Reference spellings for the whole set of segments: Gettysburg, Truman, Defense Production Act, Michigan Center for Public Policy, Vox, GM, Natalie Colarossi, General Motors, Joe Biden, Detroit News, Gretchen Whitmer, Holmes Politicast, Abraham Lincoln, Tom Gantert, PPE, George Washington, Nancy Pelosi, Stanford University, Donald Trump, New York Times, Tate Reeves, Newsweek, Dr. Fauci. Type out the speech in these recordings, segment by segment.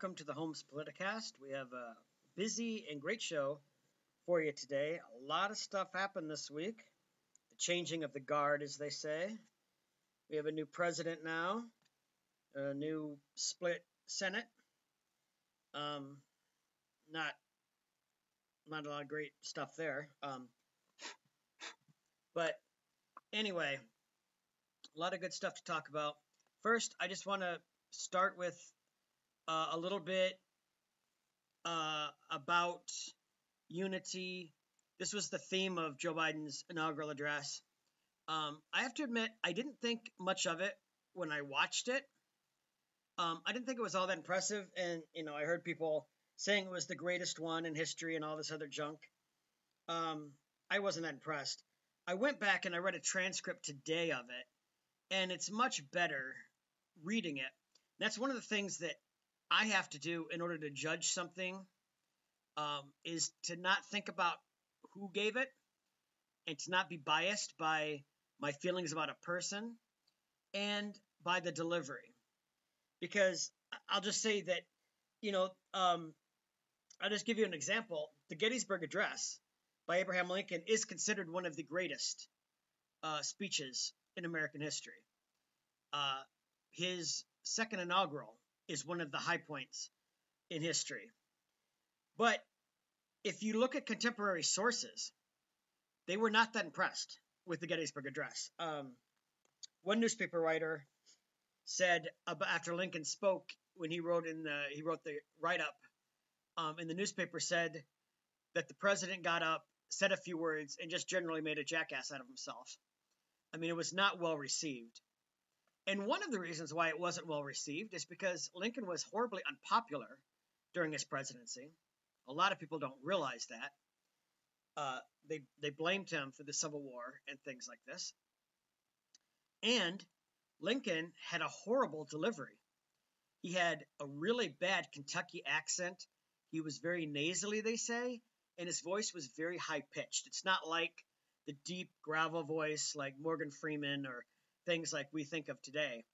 welcome to the Holmes Politicast. We have a busy and great show for you today. A lot of stuff happened this week. The changing of the guard, as they say. We have a new president now, a new split Senate. Not a lot of great stuff there. But anyway, a lot of good stuff to talk about. First, I just want to start with a little bit about unity. This was the theme of Joe Biden's inaugural address. I have to admit, I didn't think much of it when I watched it. I didn't think it was all that impressive. And, you know, I heard people saying it was the greatest one in history and all this other junk. I wasn't that impressed. I went back and I read a transcript today of it, and it's much better reading it. That's one of the things that I have to do in order to judge something, is to not think about who gave it and to not be biased by my feelings about a person and by the delivery. Because I'll just say that, you know, I'll just give you an example. The Gettysburg Address by Abraham Lincoln is considered one of the greatest speeches in American history. His second inaugural is one of the high points in history. But if you look at contemporary sources, they were not that impressed with the Gettysburg Address. One newspaper writer said after Lincoln spoke, when he wrote the write-up in the newspaper, said that the president got up, said a few words, and just generally made a jackass out of himself. I mean, it was not well received. And one of the reasons why it wasn't well received is because Lincoln was horribly unpopular during his presidency. A lot of people don't realize that. They blamed him for the Civil War and things like this. And Lincoln had a horrible delivery. He had a really bad Kentucky accent. He was very nasally, they say, and his voice was very high-pitched. It's not like the deep gravel voice like Morgan Freeman or things like we think of today.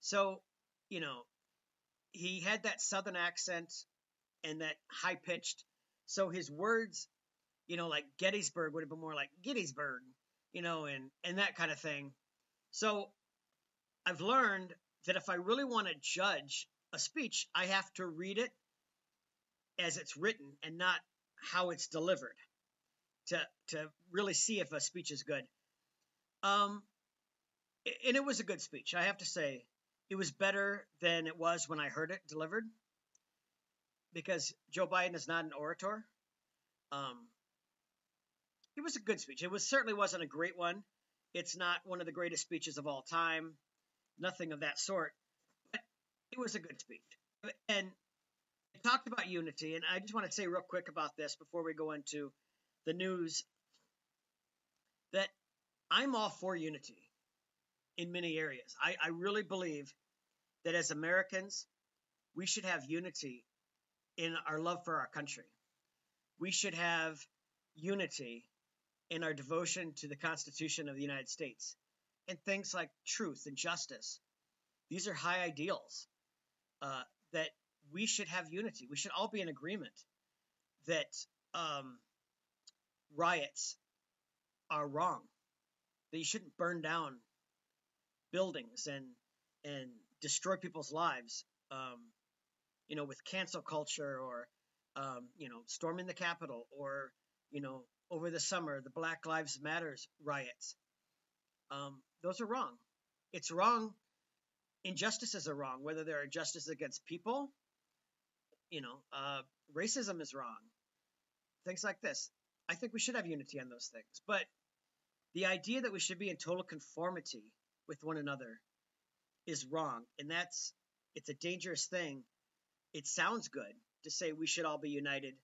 So, you know, he had that Southern accent and that high-pitched. So his words, you know, like Gettysburg would have been more like Gettysburg, you know, and that kind of thing. So I've learned that if I really want to judge a speech, I have to read it as it's written and not how it's delivered to really see if a speech is good. And it was a good speech, I have to say. It was better than it was when I heard it delivered, because Joe Biden is not an orator. It was a good speech. It certainly wasn't a great one. It's not one of the greatest speeches of all time, nothing of that sort. But it was a good speech. And it talked about unity, and I just want to say real quick about this before we go into the news that I'm all for unity. In many areas. I really believe that as Americans, we should have unity in our love for our country. We should have unity in our devotion to the Constitution of the United States and things like truth and justice. These are high ideals that we should have unity. We should all be in agreement that riots are wrong, that you shouldn't burn down buildings and destroy people's lives, you know, with cancel culture or, you know, storming the Capitol or, you know, over the summer, the Black Lives Matters riots. Those are wrong. It's wrong. Injustices are wrong, whether they're injustices against people, you know, racism is wrong, things like this. I think we should have unity on those things. But the idea that we should be in total conformity with one another is wrong. And it's a dangerous thing. It sounds good to say we should all be united,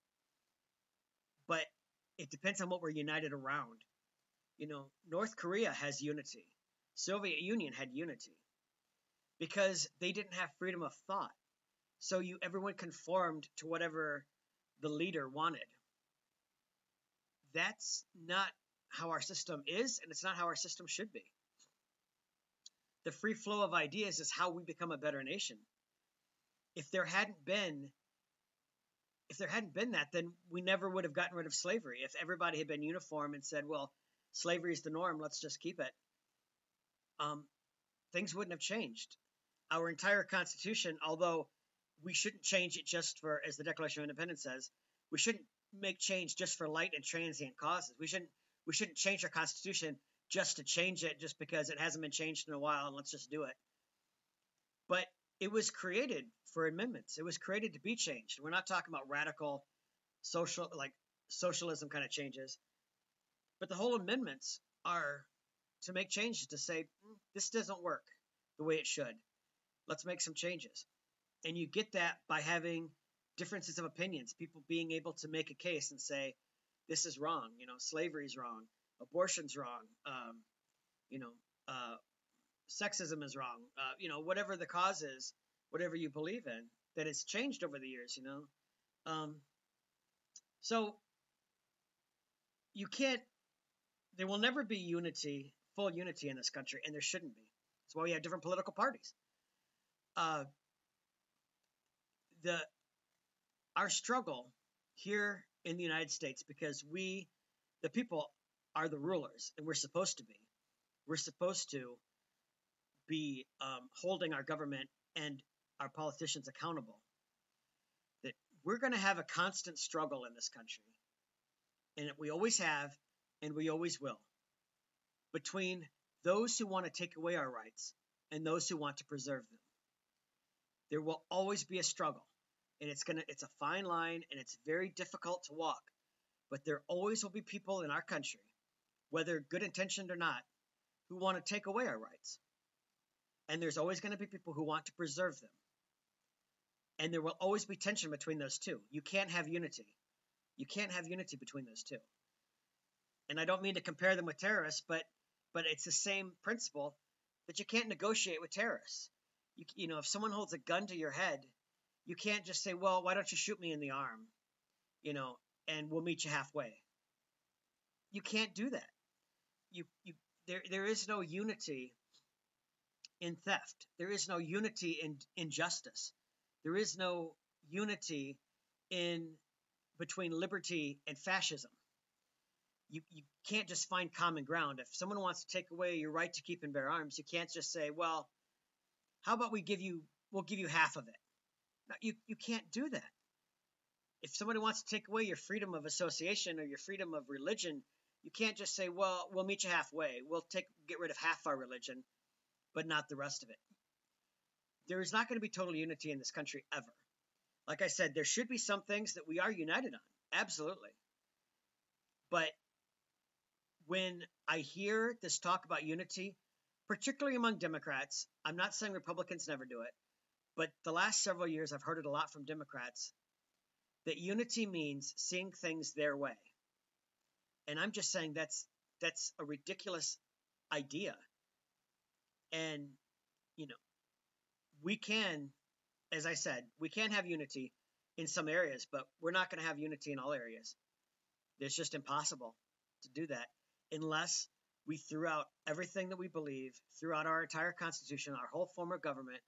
but it depends on what we're united around. You know, North Korea has unity. Soviet Union had unity because they didn't have freedom of thought. So everyone conformed to whatever the leader wanted. That's not how our system is, and it's not how our system should be. The free flow of ideas is how we become a better nation. If there hadn't been that, then we never would have gotten rid of slavery. If everybody had been uniform and said, well, slavery is the norm, let's just keep it, things wouldn't have changed. Our entire Constitution, although we shouldn't change it just for, as the Declaration of Independence says, we shouldn't make change just for light and transient causes. We shouldn't change our Constitution just to change it, just because it hasn't been changed in a while, and let's just do it. But it was created for amendments. It was created to be changed. We're not talking about radical social, like socialism kind of changes. But the whole amendments are to make changes, to say, this doesn't work the way it should. Let's make some changes. And you get that by having differences of opinions, people being able to make a case and say, this is wrong, you know, slavery is wrong, abortion's wrong, sexism is wrong, whatever the cause is, whatever you believe in, that has changed over the years, you know. So you can't, there will never be unity, full unity in this country, and there shouldn't be. That's why we have different political parties. Our struggle here in the United States, because we, the people, are the rulers, and we're supposed to be. We're supposed to be holding our government and our politicians accountable. That we're going to have a constant struggle in this country, and we always have, and we always will, between those who want to take away our rights and those who want to preserve them. There will always be a struggle, and it's a fine line, and it's very difficult to walk. But there always will be people in our country, whether good intentioned or not, who want to take away our rights. And there's always going to be people who want to preserve them. And there will always be tension between those two. You can't have unity. You can't have unity between those two. And I don't mean to compare them with terrorists, but it's the same principle, that you can't negotiate with terrorists. You know, if someone holds a gun to your head, you can't just say, well, why don't you shoot me in the arm, you know, and we'll meet you halfway. You can't do that. There is no unity in theft. There is no unity in injustice. There is no unity in between liberty and fascism. You can't just find common ground. If someone wants to take away your right to keep and bear arms, you can't just say, well, how about we'll give you half of it. No, you can't do that. If somebody wants to take away your freedom of association or your freedom of religion, you can't just say, well, we'll meet you halfway. We'll get rid of half our religion, but not the rest of it. There is not going to be total unity in this country ever. Like I said, there should be some things that we are united on. Absolutely. But when I hear this talk about unity, particularly among Democrats, I'm not saying Republicans never do it, but the last several years I've heard it a lot from Democrats, that unity means seeing things their way. And I'm just saying that's a ridiculous idea. And, you know, we can, as I said, we can have unity in some areas, but we're not going to have unity in all areas. It's just impossible to do that unless we threw out everything that we believe, threw out our entire Constitution, our whole form of government,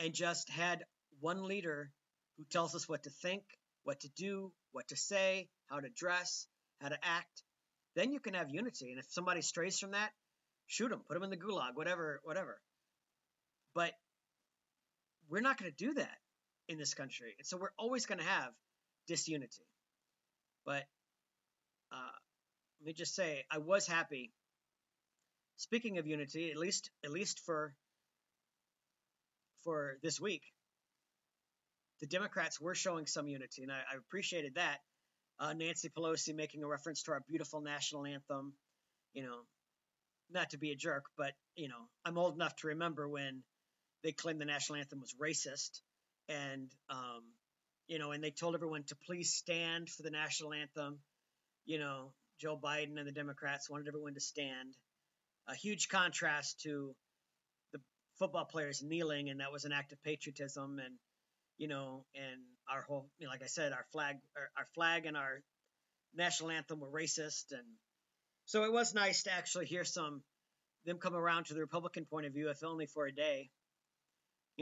and just had one leader who tells us what to think, what to do, what to say, how to dress, how to act. Then you can have unity. And if somebody strays from that, shoot them, put them in the gulag, whatever. But we're not going to do that in this country. And so we're always going to have disunity. But let me just say, I was happy. Speaking of unity, at least for this week, the Democrats were showing some unity, and I appreciated that. Nancy Pelosi making a reference to our beautiful national anthem, you know, not to be a jerk, but, you know, I'm old enough to remember when they claimed the national anthem was racist, and, you know, and they told everyone to please stand for the national anthem. You know, Joe Biden and the Democrats wanted everyone to stand. A huge contrast to the football players kneeling, and that was an act of patriotism, and, you know, and our whole, you know, like I said, our flag and our national anthem were racist. And so it was nice to actually hear them come around to the Republican point of view, if only for a day.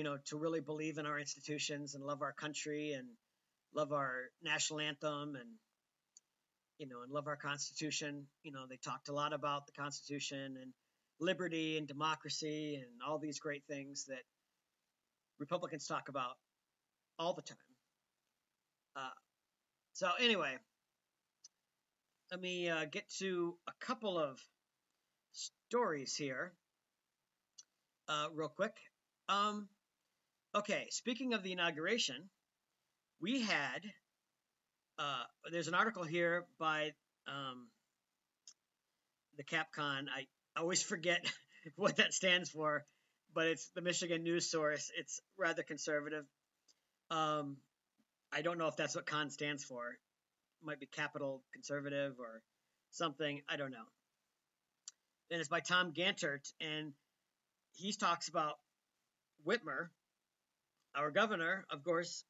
to really believe in our institutions and love our country and love our national anthem and love our Constitution. They talked a lot about the Constitution and liberty and democracy and all these great things that Republicans talk about all the time. So anyway, let me get to a couple of stories here real quick. Okay, speaking of the inauguration, we had, there's an article here by the CapCon. I always forget what that stands for, but it's the Michigan News Source. It's rather conservative. I don't know if that's what con stands for. It might be capital conservative or something. I don't know. And it's by Tom Gantert, and he talks about Whitmer, our governor, of course,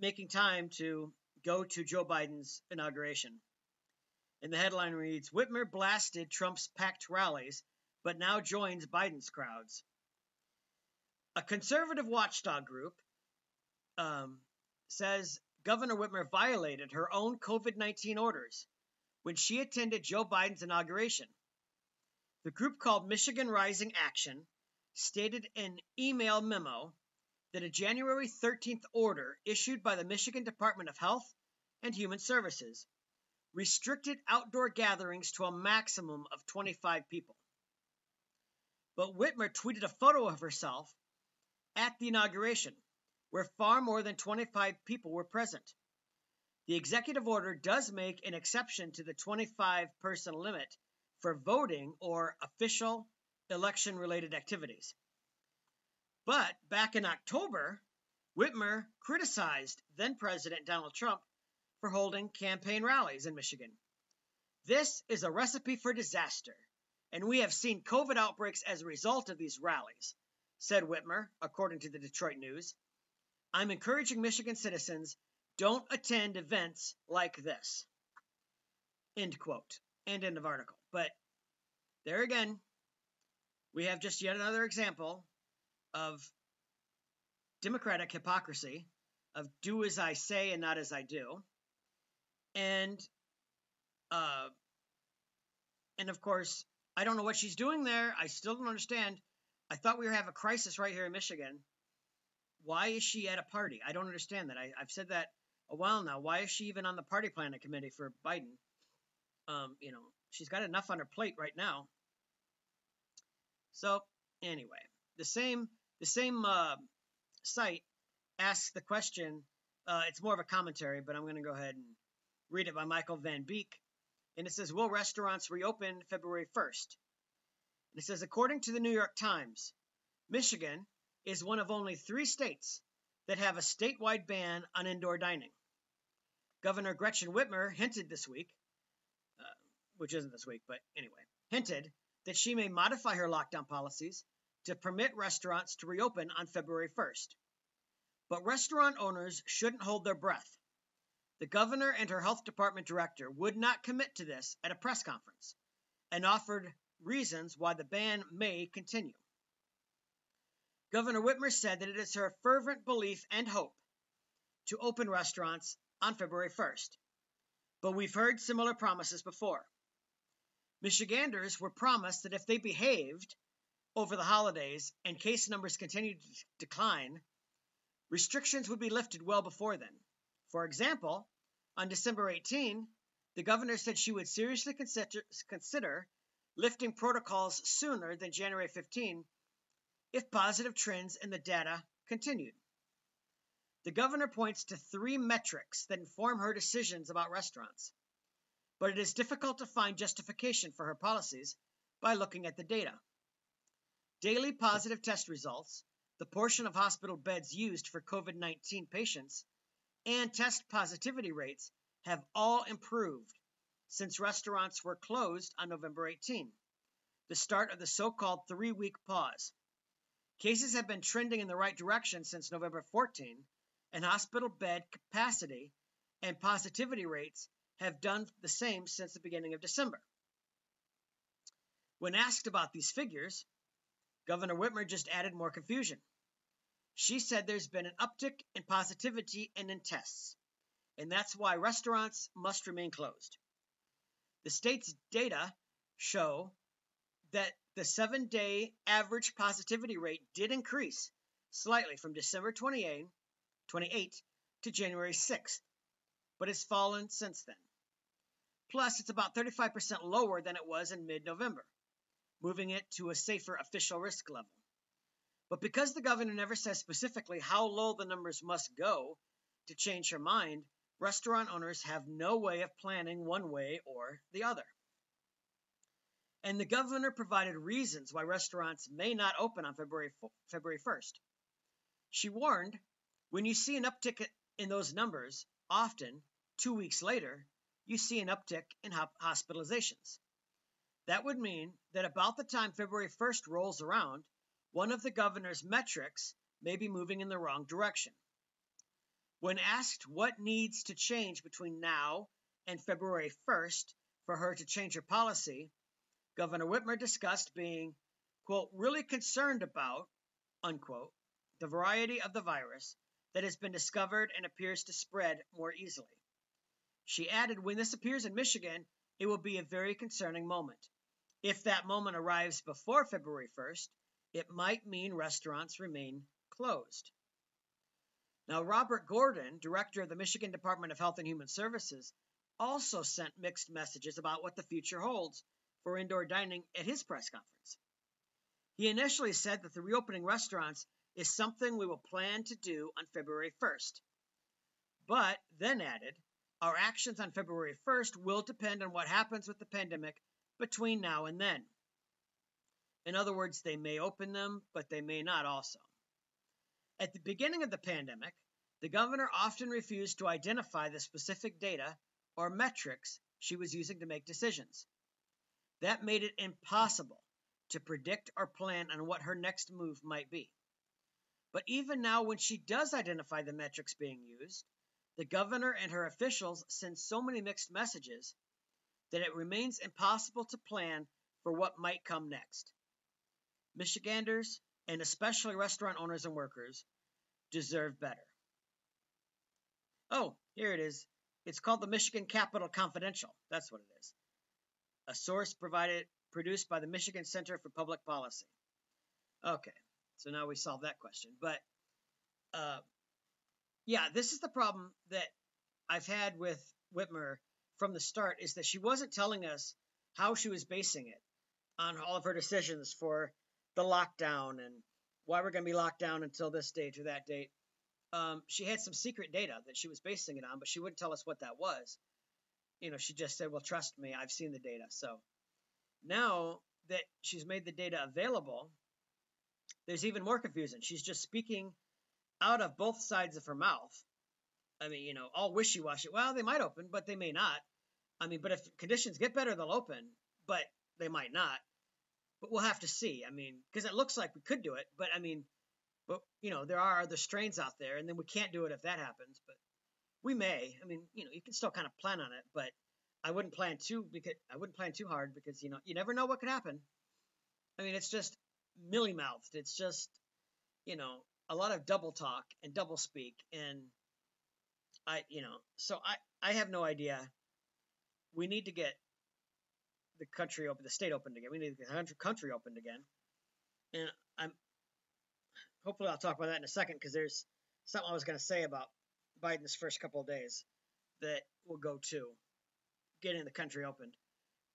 making time to go to Joe Biden's inauguration. And the headline reads, Whitmer blasted Trump's packed rallies, but now joins Biden's crowds. A conservative watchdog group says Governor Whitmer violated her own COVID-19 orders when she attended Joe Biden's inauguration. The group called Michigan Rising Action stated in email memo that a January 13th order issued by the Michigan Department of Health and Human Services restricted outdoor gatherings to a maximum of 25 people. But Whitmer tweeted a photo of herself at the inauguration, where far more than 25 people were present. The executive order does make an exception to the 25-person limit for voting or official election-related activities. But back in October, Whitmer criticized then-President Donald Trump for holding campaign rallies in Michigan. This is a recipe for disaster, and we have seen COVID outbreaks as a result of these rallies, said Whitmer, according to the Detroit News. I'm encouraging Michigan citizens, don't attend events like this. End quote. And end of article. But there again, we have just yet another example of Democratic hypocrisy, of do as I say and not as I do. And of course, I don't know what she's doing there. I still don't understand. I thought we were having a crisis right here in Michigan. Why is she at a party? I don't understand that. I've said that a while now. Why is she even on the party planning committee for Biden? She's got enough on her plate right now. So anyway, the same site asks the question. It's more of a commentary, but I'm going to go ahead and read it by Michael Van Beek. And it says, will restaurants reopen February 1st? And it says, according to the New York Times, Michigan is one of only 3 states that have a statewide ban on indoor dining. Governor Gretchen Whitmer hinted this week, which isn't this week, but anyway, hinted that she may modify her lockdown policies to permit restaurants to reopen on February 1st. But restaurant owners shouldn't hold their breath. The governor and her health department director would not commit to this at a press conference and offered reasons why the ban may continue. Governor Whitmer said that it is her fervent belief and hope to open restaurants on February 1st. But we've heard similar promises before. Michiganders were promised that if they behaved over the holidays and case numbers continued to decline, restrictions would be lifted well before then. For example, on December 18, the governor said she would seriously consider lifting protocols sooner than January 15, if positive trends in the data continued. The governor points to 3 metrics that inform her decisions about restaurants, but it is difficult to find justification for her policies by looking at the data. Daily positive test results, the portion of hospital beds used for COVID-19 patients, and test positivity rates have all improved since restaurants were closed on November 18, the start of the so-called 3-week pause. Cases have been trending in the right direction since November 14, and hospital bed capacity and positivity rates have done the same since the beginning of December. When asked about these figures, Governor Whitmer just added more confusion. She said there's been an uptick in positivity and in tests, and that's why restaurants must remain closed. The state's data show that the 7-day average positivity rate did increase slightly from December 28 to January 6th, but it's fallen since then. Plus, it's about 35% lower than it was in mid-November, moving it to a safer official risk level. But because the governor never says specifically how low the numbers must go to change her mind, restaurant owners have no way of planning one way or the other. And the governor provided reasons why restaurants may not open on February 1st. She warned, when you see an uptick in those numbers, often, 2 weeks later, you see an uptick in hospitalizations. That would mean that about the time February 1st rolls around, one of the governor's metrics may be moving in the wrong direction. When asked what needs to change between now and February 1st for her to change her policy, Governor Whitmer discussed being, quote, really concerned about, unquote, the variety of the virus that has been discovered and appears to spread more easily. She added, when this appears in Michigan, it will be a very concerning moment. If that moment arrives before February 1st, it might mean restaurants remain closed. Now, Robert Gordon, director of the Michigan Department of Health and Human Services, also sent mixed messages about what the future holds for indoor dining at his press conference. He initially said that the reopening restaurants is something we will plan to do on February 1st, but then added, our actions on February 1st will depend on what happens with the pandemic between now and then. In other words, they may open them, but they may not also. At the beginning of the pandemic, the governor often refused to identify the specific data or metrics she was using to make decisions. That made it impossible to predict or plan on what her next move might be. But even now, when she does identify the metrics being used, the governor and her officials send so many mixed messages that it remains impossible to plan for what might come next. Michiganders, and especially restaurant owners and workers, deserve better. Oh, here it is. It's called the Michigan Capitol Confidential. That's what it is. A source produced by the Michigan Center for Public Policy. Okay, so now we solved that question. But, yeah, this is the problem that I've had with Whitmer from the start, is that she wasn't telling us how she was basing it on all of her decisions for the lockdown and why we're going to be locked down until this date or that date. She had some secret data that she was basing it on, but she wouldn't tell us what that was. You know, she just said, well, trust me, I've seen the data. So now that she's made the data available, there's even more confusion. She's just speaking out of both sides of her mouth. I mean, you know, all wishy-washy. Well, they might open, but they may not. I mean, but if conditions get better, they'll open, but they might not. But we'll have to see. I mean, because it looks like we could do it, but I mean, but you know, there are other strains out there, and then we can't do it if that happens. But we may. I mean, you know, you can still kind of plan on it, but I wouldn't plan too hard because you know you never know what could happen. I mean, it's just mealy-mouthed. It's just, you know, a lot of double talk and double speak, and I have no idea. We need to get the country open, the state opened again. We need the country opened again. And hopefully I'll talk about that in a second, because there's something I was going to say about Biden's first couple of days that will go to getting the country opened.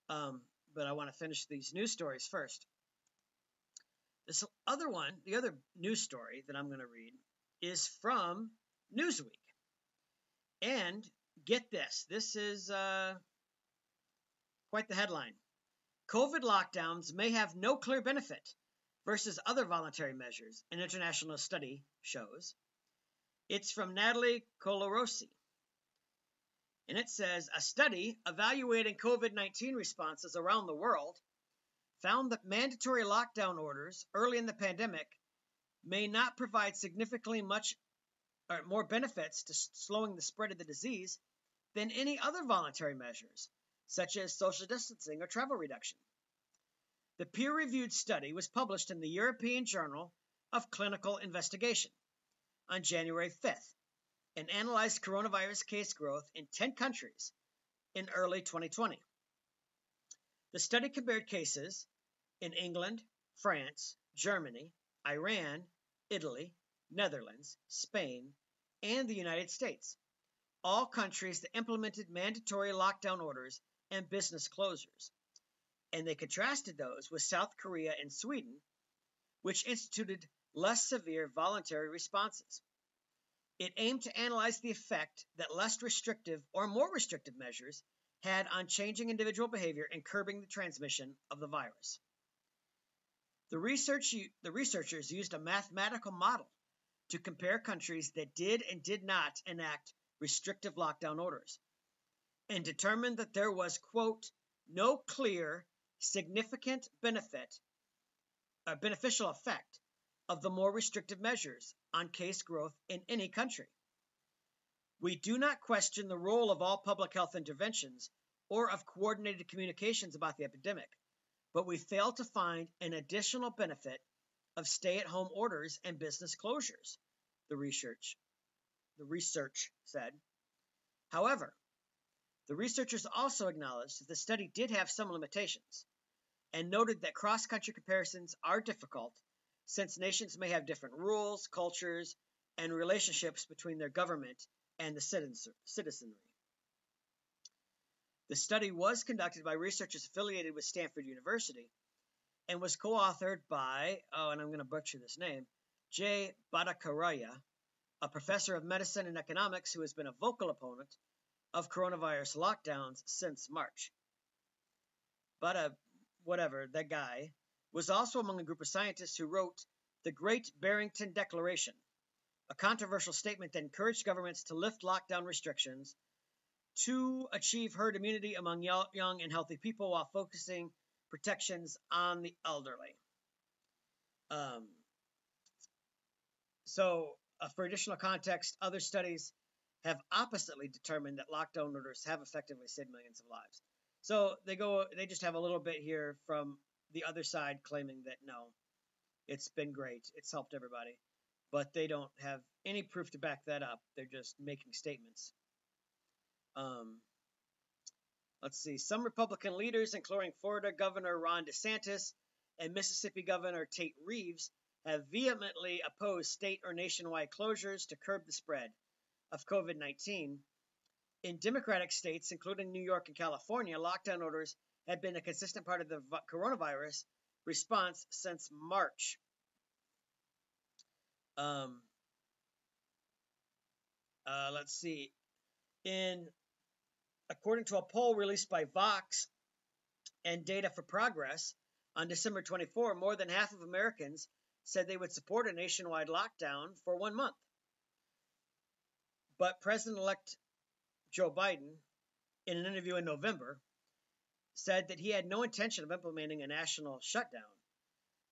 But I want to finish these news stories first. This other one, the other news story that I'm going to read is from Newsweek. And get this. This is, quite the headline. COVID lockdowns may have no clear benefit versus other voluntary measures, an international study shows. It's from Natalie Colarossi. And it says, a study evaluating COVID-19 responses around the world found that mandatory lockdown orders early in the pandemic may not provide significantly much or more benefits to slowing the spread of the disease than any other voluntary measures, such as social distancing or travel reduction. The peer-reviewed study was published in the European Journal of Clinical Investigation, on January 5th and analyzed coronavirus case growth in 10 countries in early 2020. The study compared cases in England, France, Germany, Iran, Italy, Netherlands, Spain, and the United States, all countries that implemented mandatory lockdown orders and business closures. And they contrasted those with South Korea and Sweden, which instituted less severe voluntary responses. It aimed to analyze the effect that less restrictive or more restrictive measures had on changing individual behavior and curbing the transmission of the virus. The researchers used a mathematical model to compare countries that did and did not enact restrictive lockdown orders and determined that there was, quote, no clear, significant benefit or beneficial effect of the more restrictive measures on case growth in any country. We do not question the role of all public health interventions or of coordinated communications about the epidemic, but we fail to find an additional benefit of stay-at-home orders and business closures, the research said. However, the researchers also acknowledged that the study did have some limitations and noted that cross-country comparisons are difficult since nations may have different rules, cultures, and relationships between their government and the citizenry. The study was conducted by researchers affiliated with Stanford University and was co-authored by, and I'm going to butcher this name, Jay Bhattacharya, a professor of medicine and economics who has been a vocal opponent of coronavirus lockdowns since March. But that guy was also among a group of scientists who wrote the Great Barrington Declaration, a controversial statement that encouraged governments to lift lockdown restrictions to achieve herd immunity among young and healthy people while focusing protections on the elderly. For additional context, other studies have oppositely determined that lockdown orders have effectively saved millions of lives. So they just have a little bit here from the other side claiming that no, it's been great, it's helped everybody, but they don't have any proof to back that up. They're just making statements. Let's see. Some Republican leaders, including Florida Governor Ron DeSantis and Mississippi Governor Tate Reeves, have vehemently opposed state or nationwide closures to curb the spread of COVID-19. In Democratic states, including New York and California, lockdown orders had been a consistent part of the coronavirus response since March. Let's see. According to a poll released by Vox and Data for Progress on December 24, more than half of Americans said they would support a nationwide lockdown for 1 month. But President-elect Joe Biden, in an interview in November, said that he had no intention of implementing a national shutdown.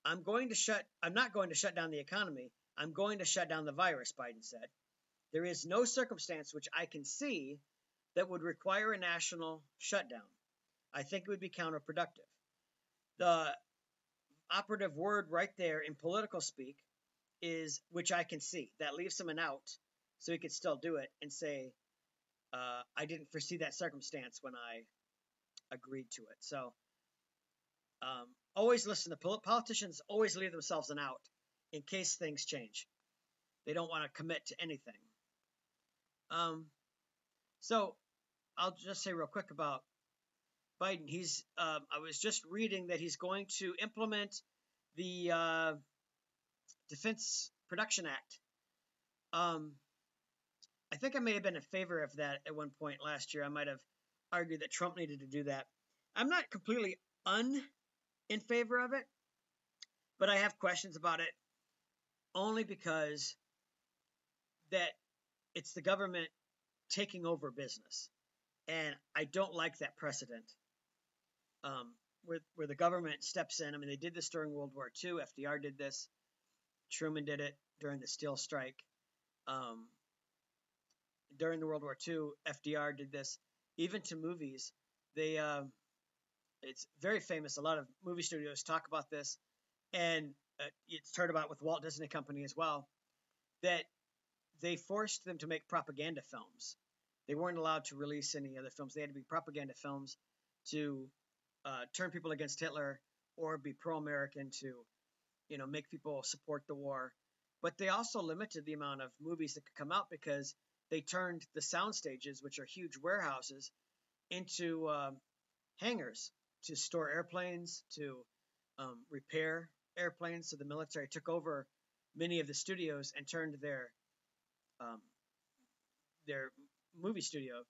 I'm not going to shut down the economy. I'm going to shut down the virus, Biden said. There is no circumstance which I can see that would require a national shutdown. I think it would be counterproductive. The operative word right there in political speak is "which I can see." That leaves him an out, so he could still do it and say, I didn't foresee that circumstance when I agreed to it. So always listen to politicians, always leave themselves an out in case things change. They don't want to commit to anything. So I'll just say real quick about Biden. I was just reading that he's going to implement the Defense Production Act. I think I may have been in favor of that at one point last year. I might have argued that Trump needed to do that. I'm not completely in favor of it, but I have questions about it only because that it's the government taking over business, and I don't like that precedent where the government steps in. I mean, they did this during World War II. FDR did this. Truman did it during the steel strike. During the World War II, FDR did this. Even to movies, it's very famous. A lot of movie studios talk about this, and it's heard about with Walt Disney Company as well, that they forced them to make propaganda films. They weren't allowed to release any other films. They had to be propaganda films to turn people against Hitler or be pro-American to, you know, make people support the war. But they also limited the amount of movies that could come out because they turned the sound stages, which are huge warehouses, into hangars to store airplanes, to repair airplanes. So the military took over many of the studios and turned their movie studio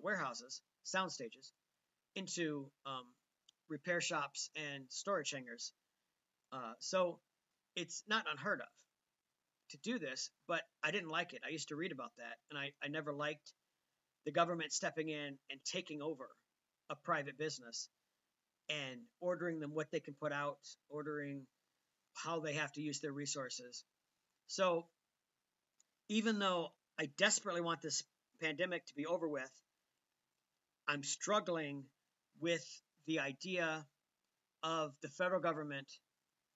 warehouses, sound stages, into repair shops and storage hangars. So it's not unheard of to do this, but I didn't like it. I used to read about that, and I never liked the government stepping in and taking over a private business and ordering them what they can put out, ordering how they have to use their resources. So even though I desperately want this pandemic to be over with, I'm struggling with the idea of the federal government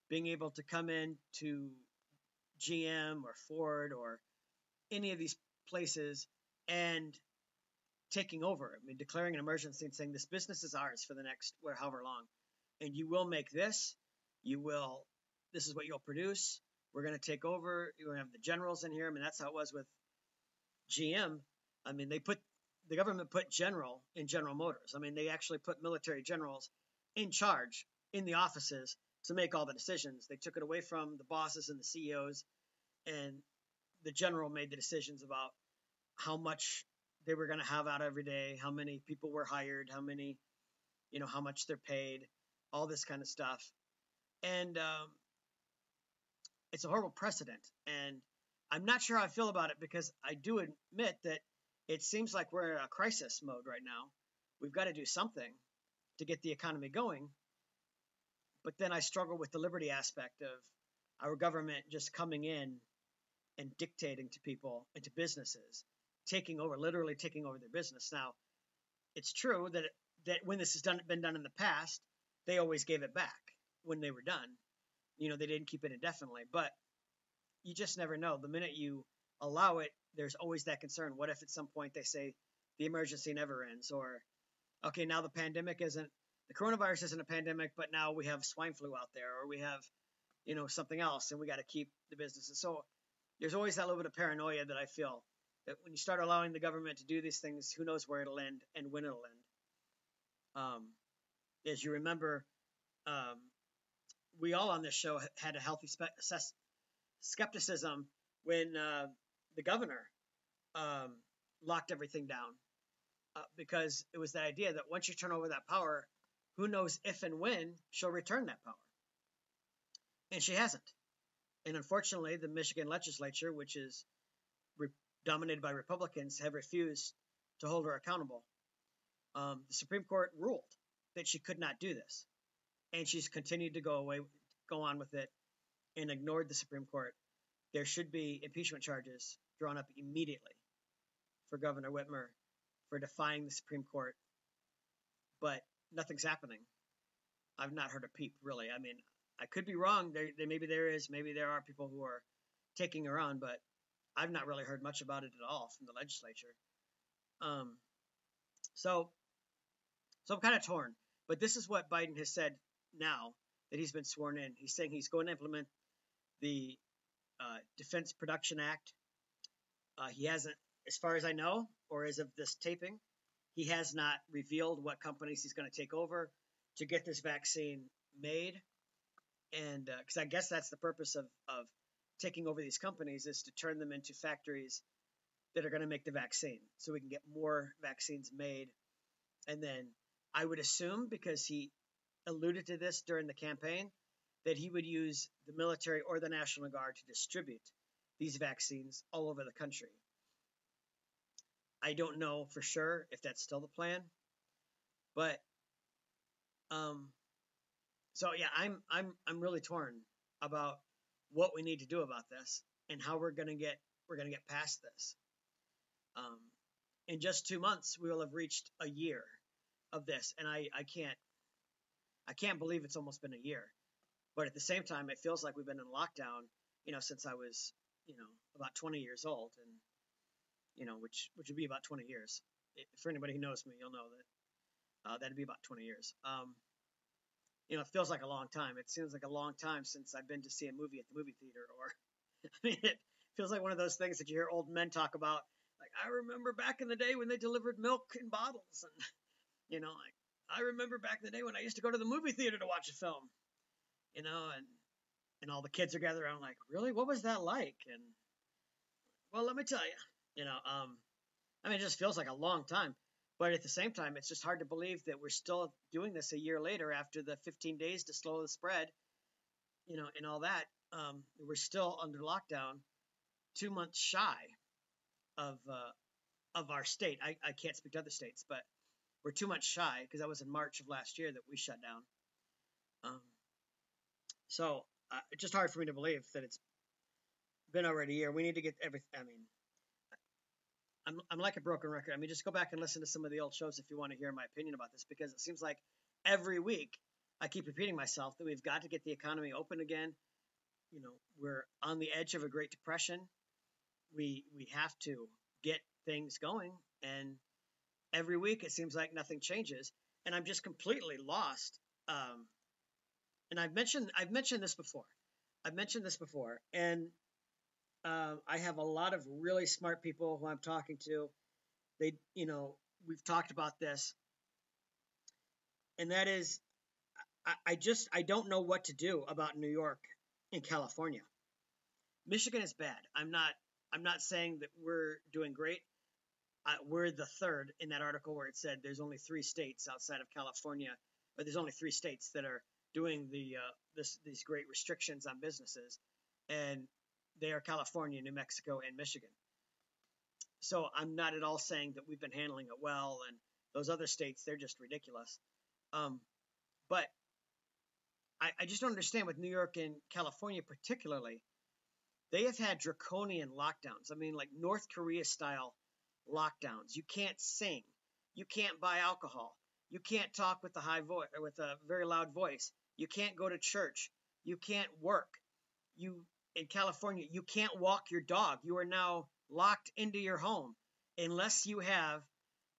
being able to come in to GM or Ford or any of these places and taking over. I mean, declaring an emergency and saying this business is ours for the next however long, and you will make this. You will. This is what you'll produce. We're going to take over. You're going to have the generals in here. I mean, that's how it was with GM. I mean, the government put general in General Motors. I mean, they actually put military generals in charge in the offices to make all the decisions. They took it away from the bosses and the CEOs, and the general made the decisions about how much they were going to have out every day, how many people were hired, how many, you know, how much they're paid, all this kind of stuff. And it's a horrible precedent. And I'm not sure how I feel about it, because I do admit that it seems like we're in a crisis mode right now. We've got to do something to get the economy going. But then I struggle with the liberty aspect of our government just coming in and dictating to people and to businesses, taking over, literally taking over their business. Now, it's true that when this has been done in the past, they always gave it back when they were done. You know, they didn't keep it indefinitely, but you just never know. The minute you allow it, there's always that concern. What if at some point they say the emergency never ends, or, okay, now the coronavirus isn't a pandemic, but now we have swine flu out there, or we have, you know, something else, and we got to keep the businesses. So there's always that little bit of paranoia that I feel, that when you start allowing the government to do these things, who knows where it'll end and when it'll end. As you remember, we all on this show had a healthy skepticism when the governor locked everything down, because it was the idea that once you turn over that power, who knows if and when she'll return that power. And she hasn't. And unfortunately, the Michigan legislature, which is dominated by Republicans, have refused to hold her accountable. The Supreme Court ruled that she could not do this, and she's continued to go on with it and ignored the Supreme Court. There should be impeachment charges drawn up immediately for Governor Whitmer for defying the Supreme Court, but nothing's happening. I've not heard a peep, really. I mean, I could be wrong. Maybe there are people who are taking her on, but I've not really heard much about it at all from the legislature. So I'm kind of torn. But this is what Biden has said now that he's been sworn in. He's saying he's going to implement the Defense Production Act. He hasn't, as far as I know, or as of this taping, he has not revealed what companies he's going to take over to get this vaccine made. And because I guess that's the purpose of taking over these companies, is to turn them into factories that are going to make the vaccine, so we can get more vaccines made. And then I would assume, because he alluded to this during the campaign, that he would use the military or the National Guard to distribute these vaccines all over the country. I don't know for sure if that's still the plan, but so yeah, I'm really torn about what we need to do about this and how we're gonna get past this. In just 2 months, we will have reached a year of this, and I can't believe it's almost been a year. But at the same time, it feels like we've been in lockdown, you know, since I was about 20 years old, and which would be about 20 years. For anybody who knows me, you'll know that that'd be about 20 years. It feels like a long time. It seems like a long time since I've been to see a movie at the movie theater, or it feels like one of those things that you hear old men talk about. Like, I remember back in the day when they delivered milk in bottles, and like, I remember back in the day when I used to go to the movie theater to watch a film, and all the kids are gathered around like, really, what was that like? And well, let me tell you, it just feels like a long time. But at the same time, it's just hard to believe that we're still doing this a year later after the 15 days to slow the spread, and all that. We're still under lockdown, 2 months shy of our state. I can't speak to other states, but we're 2 months shy, because that was in March of last year that we shut down. So it's just hard for me to believe that it's been already a year. We need to get everything. I mean, I'm like a broken record. I mean, just go back and listen to some of the old shows if you want to hear my opinion about this, because it seems like every week I keep repeating myself that we've got to get the economy open again. We're on the edge of a Great Depression. We have to get things going, and every week it seems like nothing changes, and I'm just completely lost. And I've mentioned this before, and I have a lot of really smart people who I'm talking to. They, we've talked about this, and that is, I don't know what to do about New York and California. Michigan is bad. I'm not saying that we're doing great. We're the third in that article where it said there's only three states outside of California, but there's only three states that are doing the these great restrictions on businesses, and they are California, New Mexico, and Michigan. So I'm not at all saying that we've been handling it well, and those other states, they're just ridiculous. But I just don't understand with New York and California particularly. They have had draconian lockdowns. I mean, like North Korea-style lockdowns. You can't sing. You can't buy alcohol. You can't talk with a very loud voice. You can't go to church. You can't work. In California, you can't walk your dog. You are now locked into your home unless you have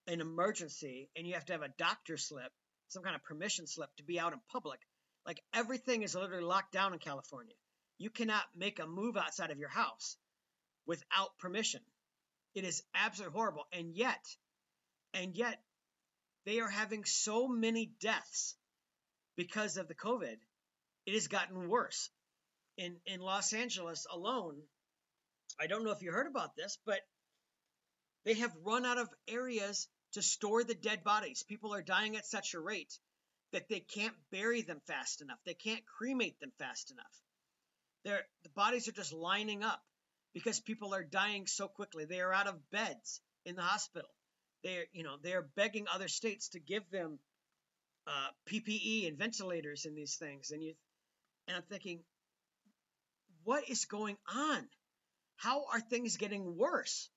an emergency, and you have to have a doctor's slip, some kind of permission slip to be out in public. Like, everything is literally locked down in California. You cannot make a move outside of your house without permission. It is absolutely horrible. And yet, they are having so many deaths because of the COVID. It has gotten worse. In Los Angeles alone, I don't know if you heard about this, but they have run out of areas to store the dead bodies. People are dying at such a rate that they can't bury them fast enough. They can't cremate them fast enough. The bodies are just lining up because people are dying so quickly. They are out of beds in the hospital. They are begging other states to give them PPE and ventilators and these things. And I'm thinking, what is going on? How are things getting worse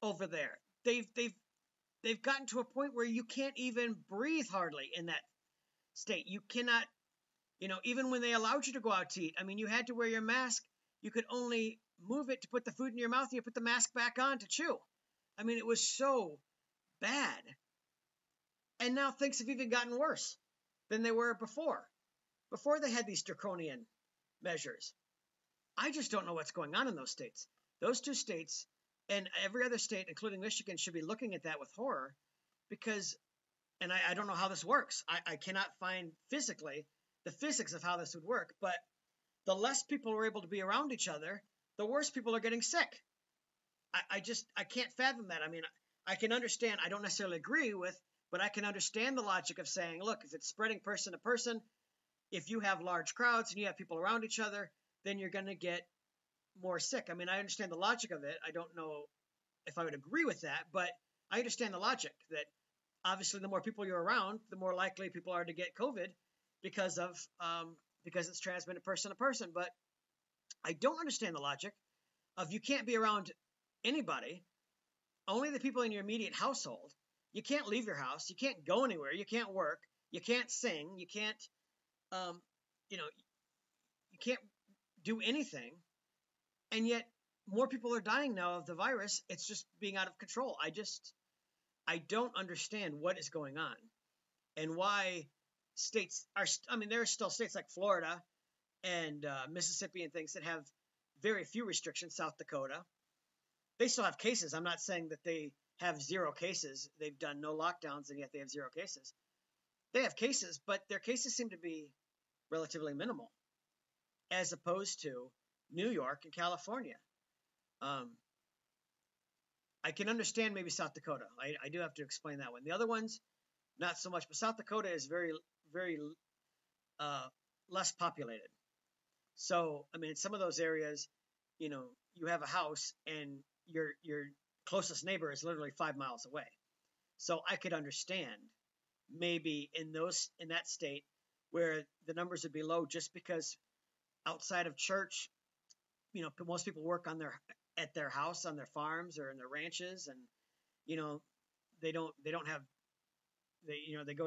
over there? They've gotten to a point where you can't even breathe hardly in that state. You cannot, even when they allowed you to go out to eat, I mean, you had to wear your mask. You could only move it to put the food in your mouth, and you put the mask back on to chew. I mean, it was so bad. And now things have even gotten worse than they were before. Before they had these draconian measures. I just don't know what's going on in those states. Those two states and every other state, including Michigan, should be looking at that with horror, because, and I don't know how this works. I cannot find physically the physics of how this would work, but the less people are able to be around each other, the worse people are getting sick. I can't fathom that. I mean, I can understand, I don't necessarily agree with, but I can understand the logic of saying, look, if it's spreading person to person, if you have large crowds and you have people around each other, then you're going to get more sick. I mean, I understand the logic of it. I don't know if I would agree with that, but I understand the logic that obviously the more people you're around, the more likely people are to get COVID because it's transmitted person to person. But I don't understand the logic of you can't be around anybody, only the people in your immediate household. You can't leave your house. You can't go anywhere. You can't work. You can't sing. You can't, you can't do anything, and yet more people are dying now of the virus. It's just being out of control. I don't understand what is going on and why states are, I mean, there are still states like Florida and Mississippi and things that have very few restrictions, South Dakota. They still have cases. I'm not saying that they have zero cases. They've done no lockdowns, and yet they have zero cases. They have cases, but their cases seem to be relatively minimal as opposed to New York and California. I can understand maybe South Dakota. I do have to explain that one. The other ones, not so much, but South Dakota is very, very less populated. So, I mean, in some of those areas, you know, you have a house and your closest neighbor is literally 5 miles away. So I could understand maybe in that state where the numbers would be low just because outside of church, you know, most people work on at their house, on their farms or in their ranches. And, you know, they go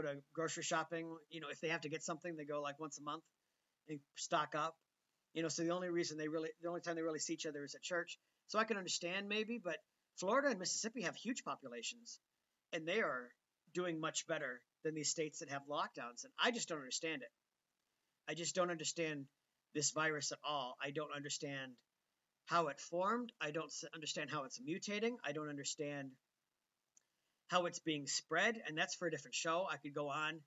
to grocery shopping, you know, if they have to get something, they go like once a month and stock up, you know, so the only time they really see each other is at church. So I can understand maybe, but Florida and Mississippi have huge populations and they are doing much better than these states that have lockdowns. And I just don't understand it. I just don't understand this virus at all. I don't understand how it formed. I don't understand how it's mutating. I don't understand how it's being spread. And that's for a different show. I could go on.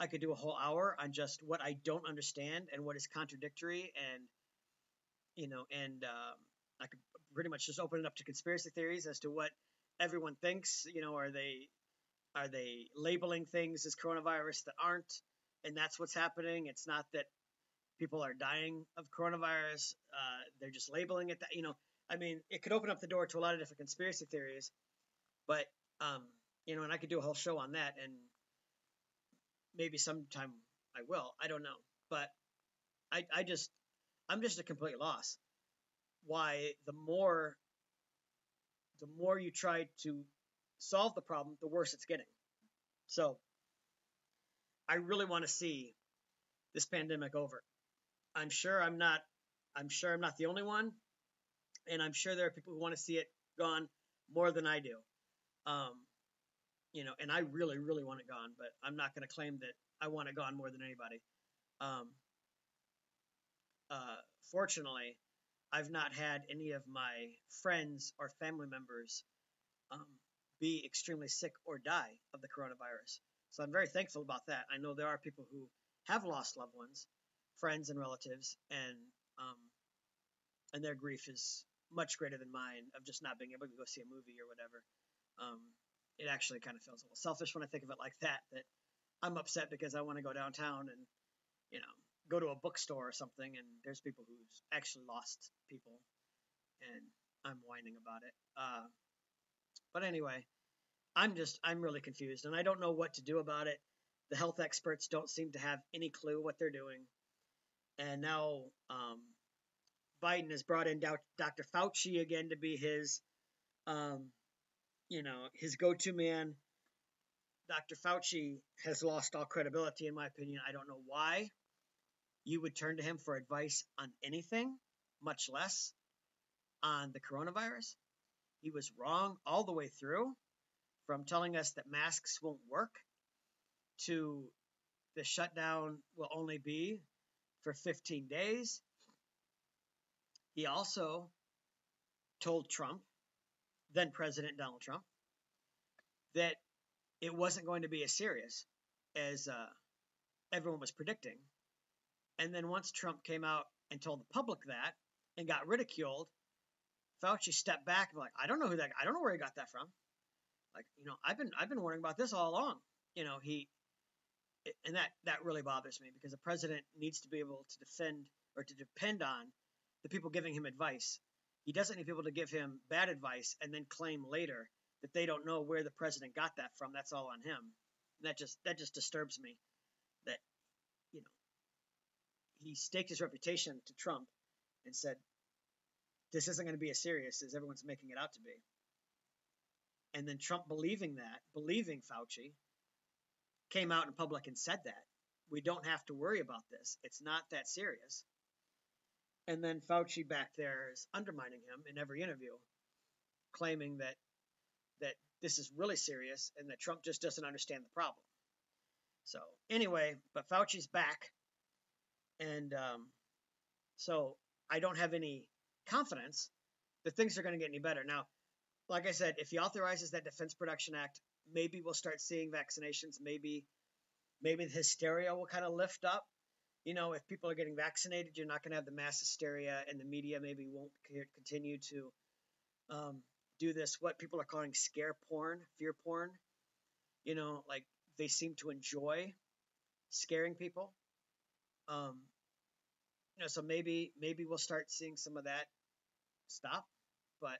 I could do a whole hour on just what I don't understand and what is contradictory. And, you know, I could pretty much just open it up to conspiracy theories as to what everyone thinks. You know, are they labeling things as coronavirus that aren't? And that's what's happening. It's not that people are dying of coronavirus. They're just labeling it that, you know, I mean, it could open up the door to a lot of different conspiracy theories, but, you know, and I could do a whole show on that and maybe sometime I will, I don't know, but I'm just a complete loss. Why the more you try to solve the problem, the worse it's getting. So I really want to see this pandemic over. I'm sure I'm not the only one, and I'm sure there are people who want to see it gone more than I do. You know, and I really, really want it gone, but I'm not going to claim that I want it gone more than anybody. Fortunately, I've not had any of my friends or family members be extremely sick or die of the coronavirus. So I'm very thankful about that. I know there are people who have lost loved ones, friends and relatives, and their grief is much greater than mine of just not being able to go see a movie or whatever. It actually kind of feels a little selfish when I think of it like that, that I'm upset because I want to go downtown and, you know, go to a bookstore or something, and there's people who's actually lost people, and I'm whining about it. But anyway, I'm really confused, and I don't know what to do about it. The health experts don't seem to have any clue what they're doing. And now Biden has brought in Dr. Fauci again to be his, you know, his go-to man. Dr. Fauci has lost all credibility, in my opinion. I don't know why you would turn to him for advice on anything, much less on the coronavirus. He was wrong all the way through, from telling us that masks won't work to the shutdown will only be for 15 days. He also told Trump, then President Donald Trump, that it wasn't going to be as serious as everyone was predicting. And then once Trump came out and told the public that and got ridiculed, Fauci stepped back and was like, I don't know where he got that from. Like, you know, I've been worrying about this all along. You know, and that really bothers me, because a president needs to be able to depend on the people giving him advice. He doesn't need people to give him bad advice and then claim later that they don't know where the president got that from. That's all on him. And that just disturbs me, that, you know, he staked his reputation to Trump and said, this isn't going to be as serious as everyone's making it out to be. And then Trump believing Fauci, came out in public and said that we don't have to worry about this. It's not that serious. And then Fauci back there is undermining him in every interview, claiming that this is really serious and that Trump just doesn't understand the problem. So anyway, but Fauci's back. And so I don't have any confidence that things are going to get any better. Now, like I said, if he authorizes that Defense Production Act, maybe we'll start seeing vaccinations. Maybe the hysteria will kind of lift up. You know, if people are getting vaccinated, you're not going to have the mass hysteria, and the media maybe won't continue to do this, what people are calling scare porn, fear porn. You know, like they seem to enjoy scaring people. You know, so maybe we'll start seeing some of that stop, but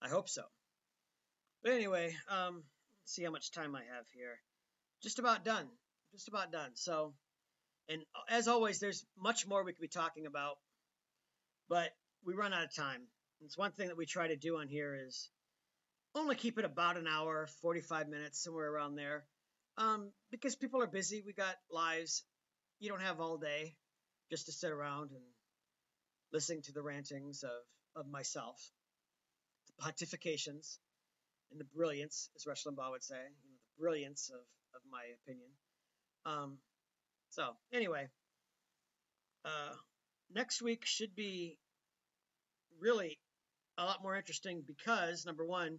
I hope so. But anyway, let's see how much time I have here. Just about done. So, and as always, there's much more we could be talking about, but we run out of time. It's one thing that we try to do on here is only keep it about an hour, 45 minutes, somewhere around there. Because people are busy. We got lives. You don't have all day just to sit around and listen to the rantings of myself, the pontifications and the brilliance, as Rush Limbaugh would say, you know, the brilliance of my opinion. So anyway, next week should be really a lot more interesting because, number one,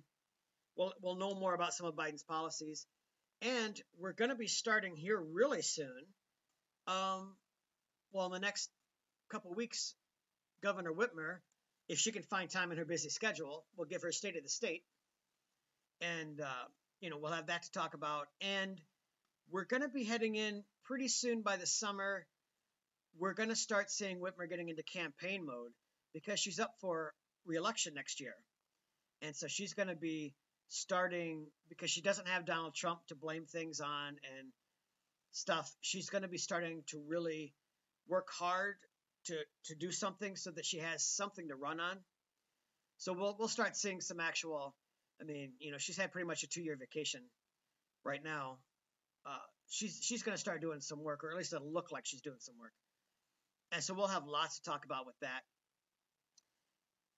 we'll know more about some of Biden's policies. And we're going to be starting here really soon. Well, in the next couple weeks, Governor Whitmer, if she can find time in her busy schedule, will give her State of the State. And, you know, we'll have that to talk about. And we're going to be heading in pretty soon by the summer. We're going to start seeing Whitmer getting into campaign mode because she's up for re-election next year. And so she's going to be starting, because she doesn't have Donald Trump to blame things on and stuff, she's going to be starting to really work hard to do something so that she has something to run on. So we'll start seeing some actual, I mean, you know, she's had pretty much a 2-year vacation right now. She's going to start doing some work, or at least it'll look like she's doing some work. And so we'll have lots to talk about with that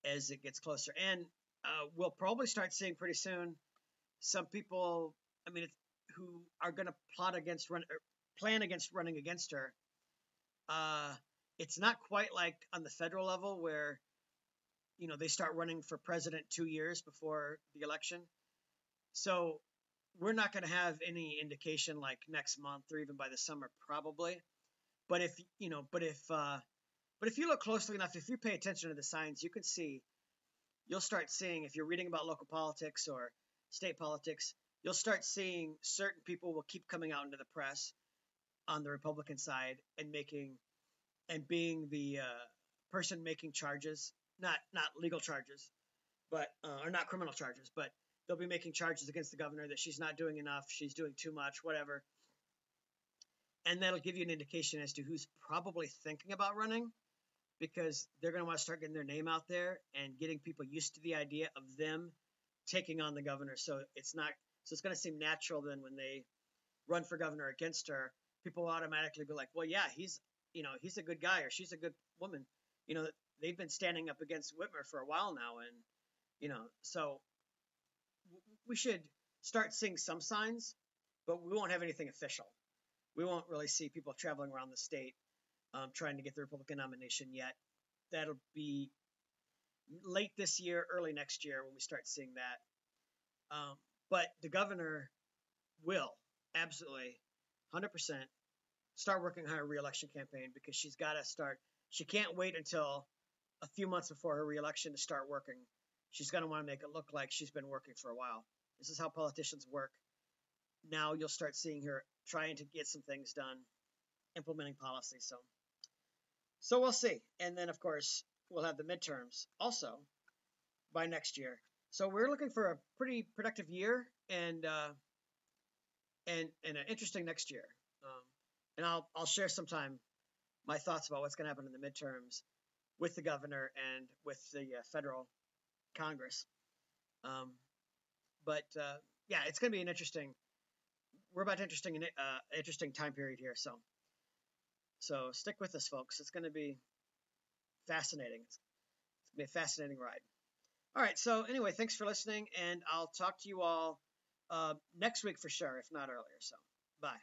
as it gets closer. And we'll probably start seeing pretty soon some people, I mean, who are going to plan against running against her. It's not quite like on the federal level where, you know, they start running for president 2 years before the election. So we're not going to have any indication like next month or even by the summer probably. But if, you know, but if you look closely enough, if you pay attention to the signs, you can see. You'll start seeing, if you're reading about local politics or state politics, you'll start seeing certain people will keep coming out into the press on the Republican side and being the person making charges, not legal charges, but or not criminal charges, but they'll be making charges against the governor that she's not doing enough, she's doing too much, whatever. And that'll give you an indication as to who's probably thinking about running, because they're going to want to start getting their name out there and getting people used to the idea of them taking on the governor. So it's going to seem natural then when they run for governor against her, people automatically be like, well, yeah, he's a good guy, or she's a good woman. You know, they've been standing up against Whitmer for a while now. And, you know, so we should start seeing some signs, but we won't have anything official. We won't really see people traveling around the state trying to get the Republican nomination yet. That'll be late this year, early next year when we start seeing that. But the governor will absolutely 100% start working on her re-election campaign, because she's got to start. She can't wait until a few months before her re-election to start working. She's going to want to make it look like she's been working for a while. This is how politicians work. Now you'll start seeing her trying to get some things done, implementing policy. So we'll see. And then, of course, we'll have the midterms also by next year. So we're looking for a pretty productive year and an interesting next year. And I'll share sometime my thoughts about what's going to happen in the midterms with the governor and with the federal Congress. But it's going to be an interesting. We're about to interesting time period here. So stick with us, folks. It's going to be fascinating. It's going to be a fascinating ride. All right, so anyway, thanks for listening, and I'll talk to you all next week for sure, if not earlier. So bye.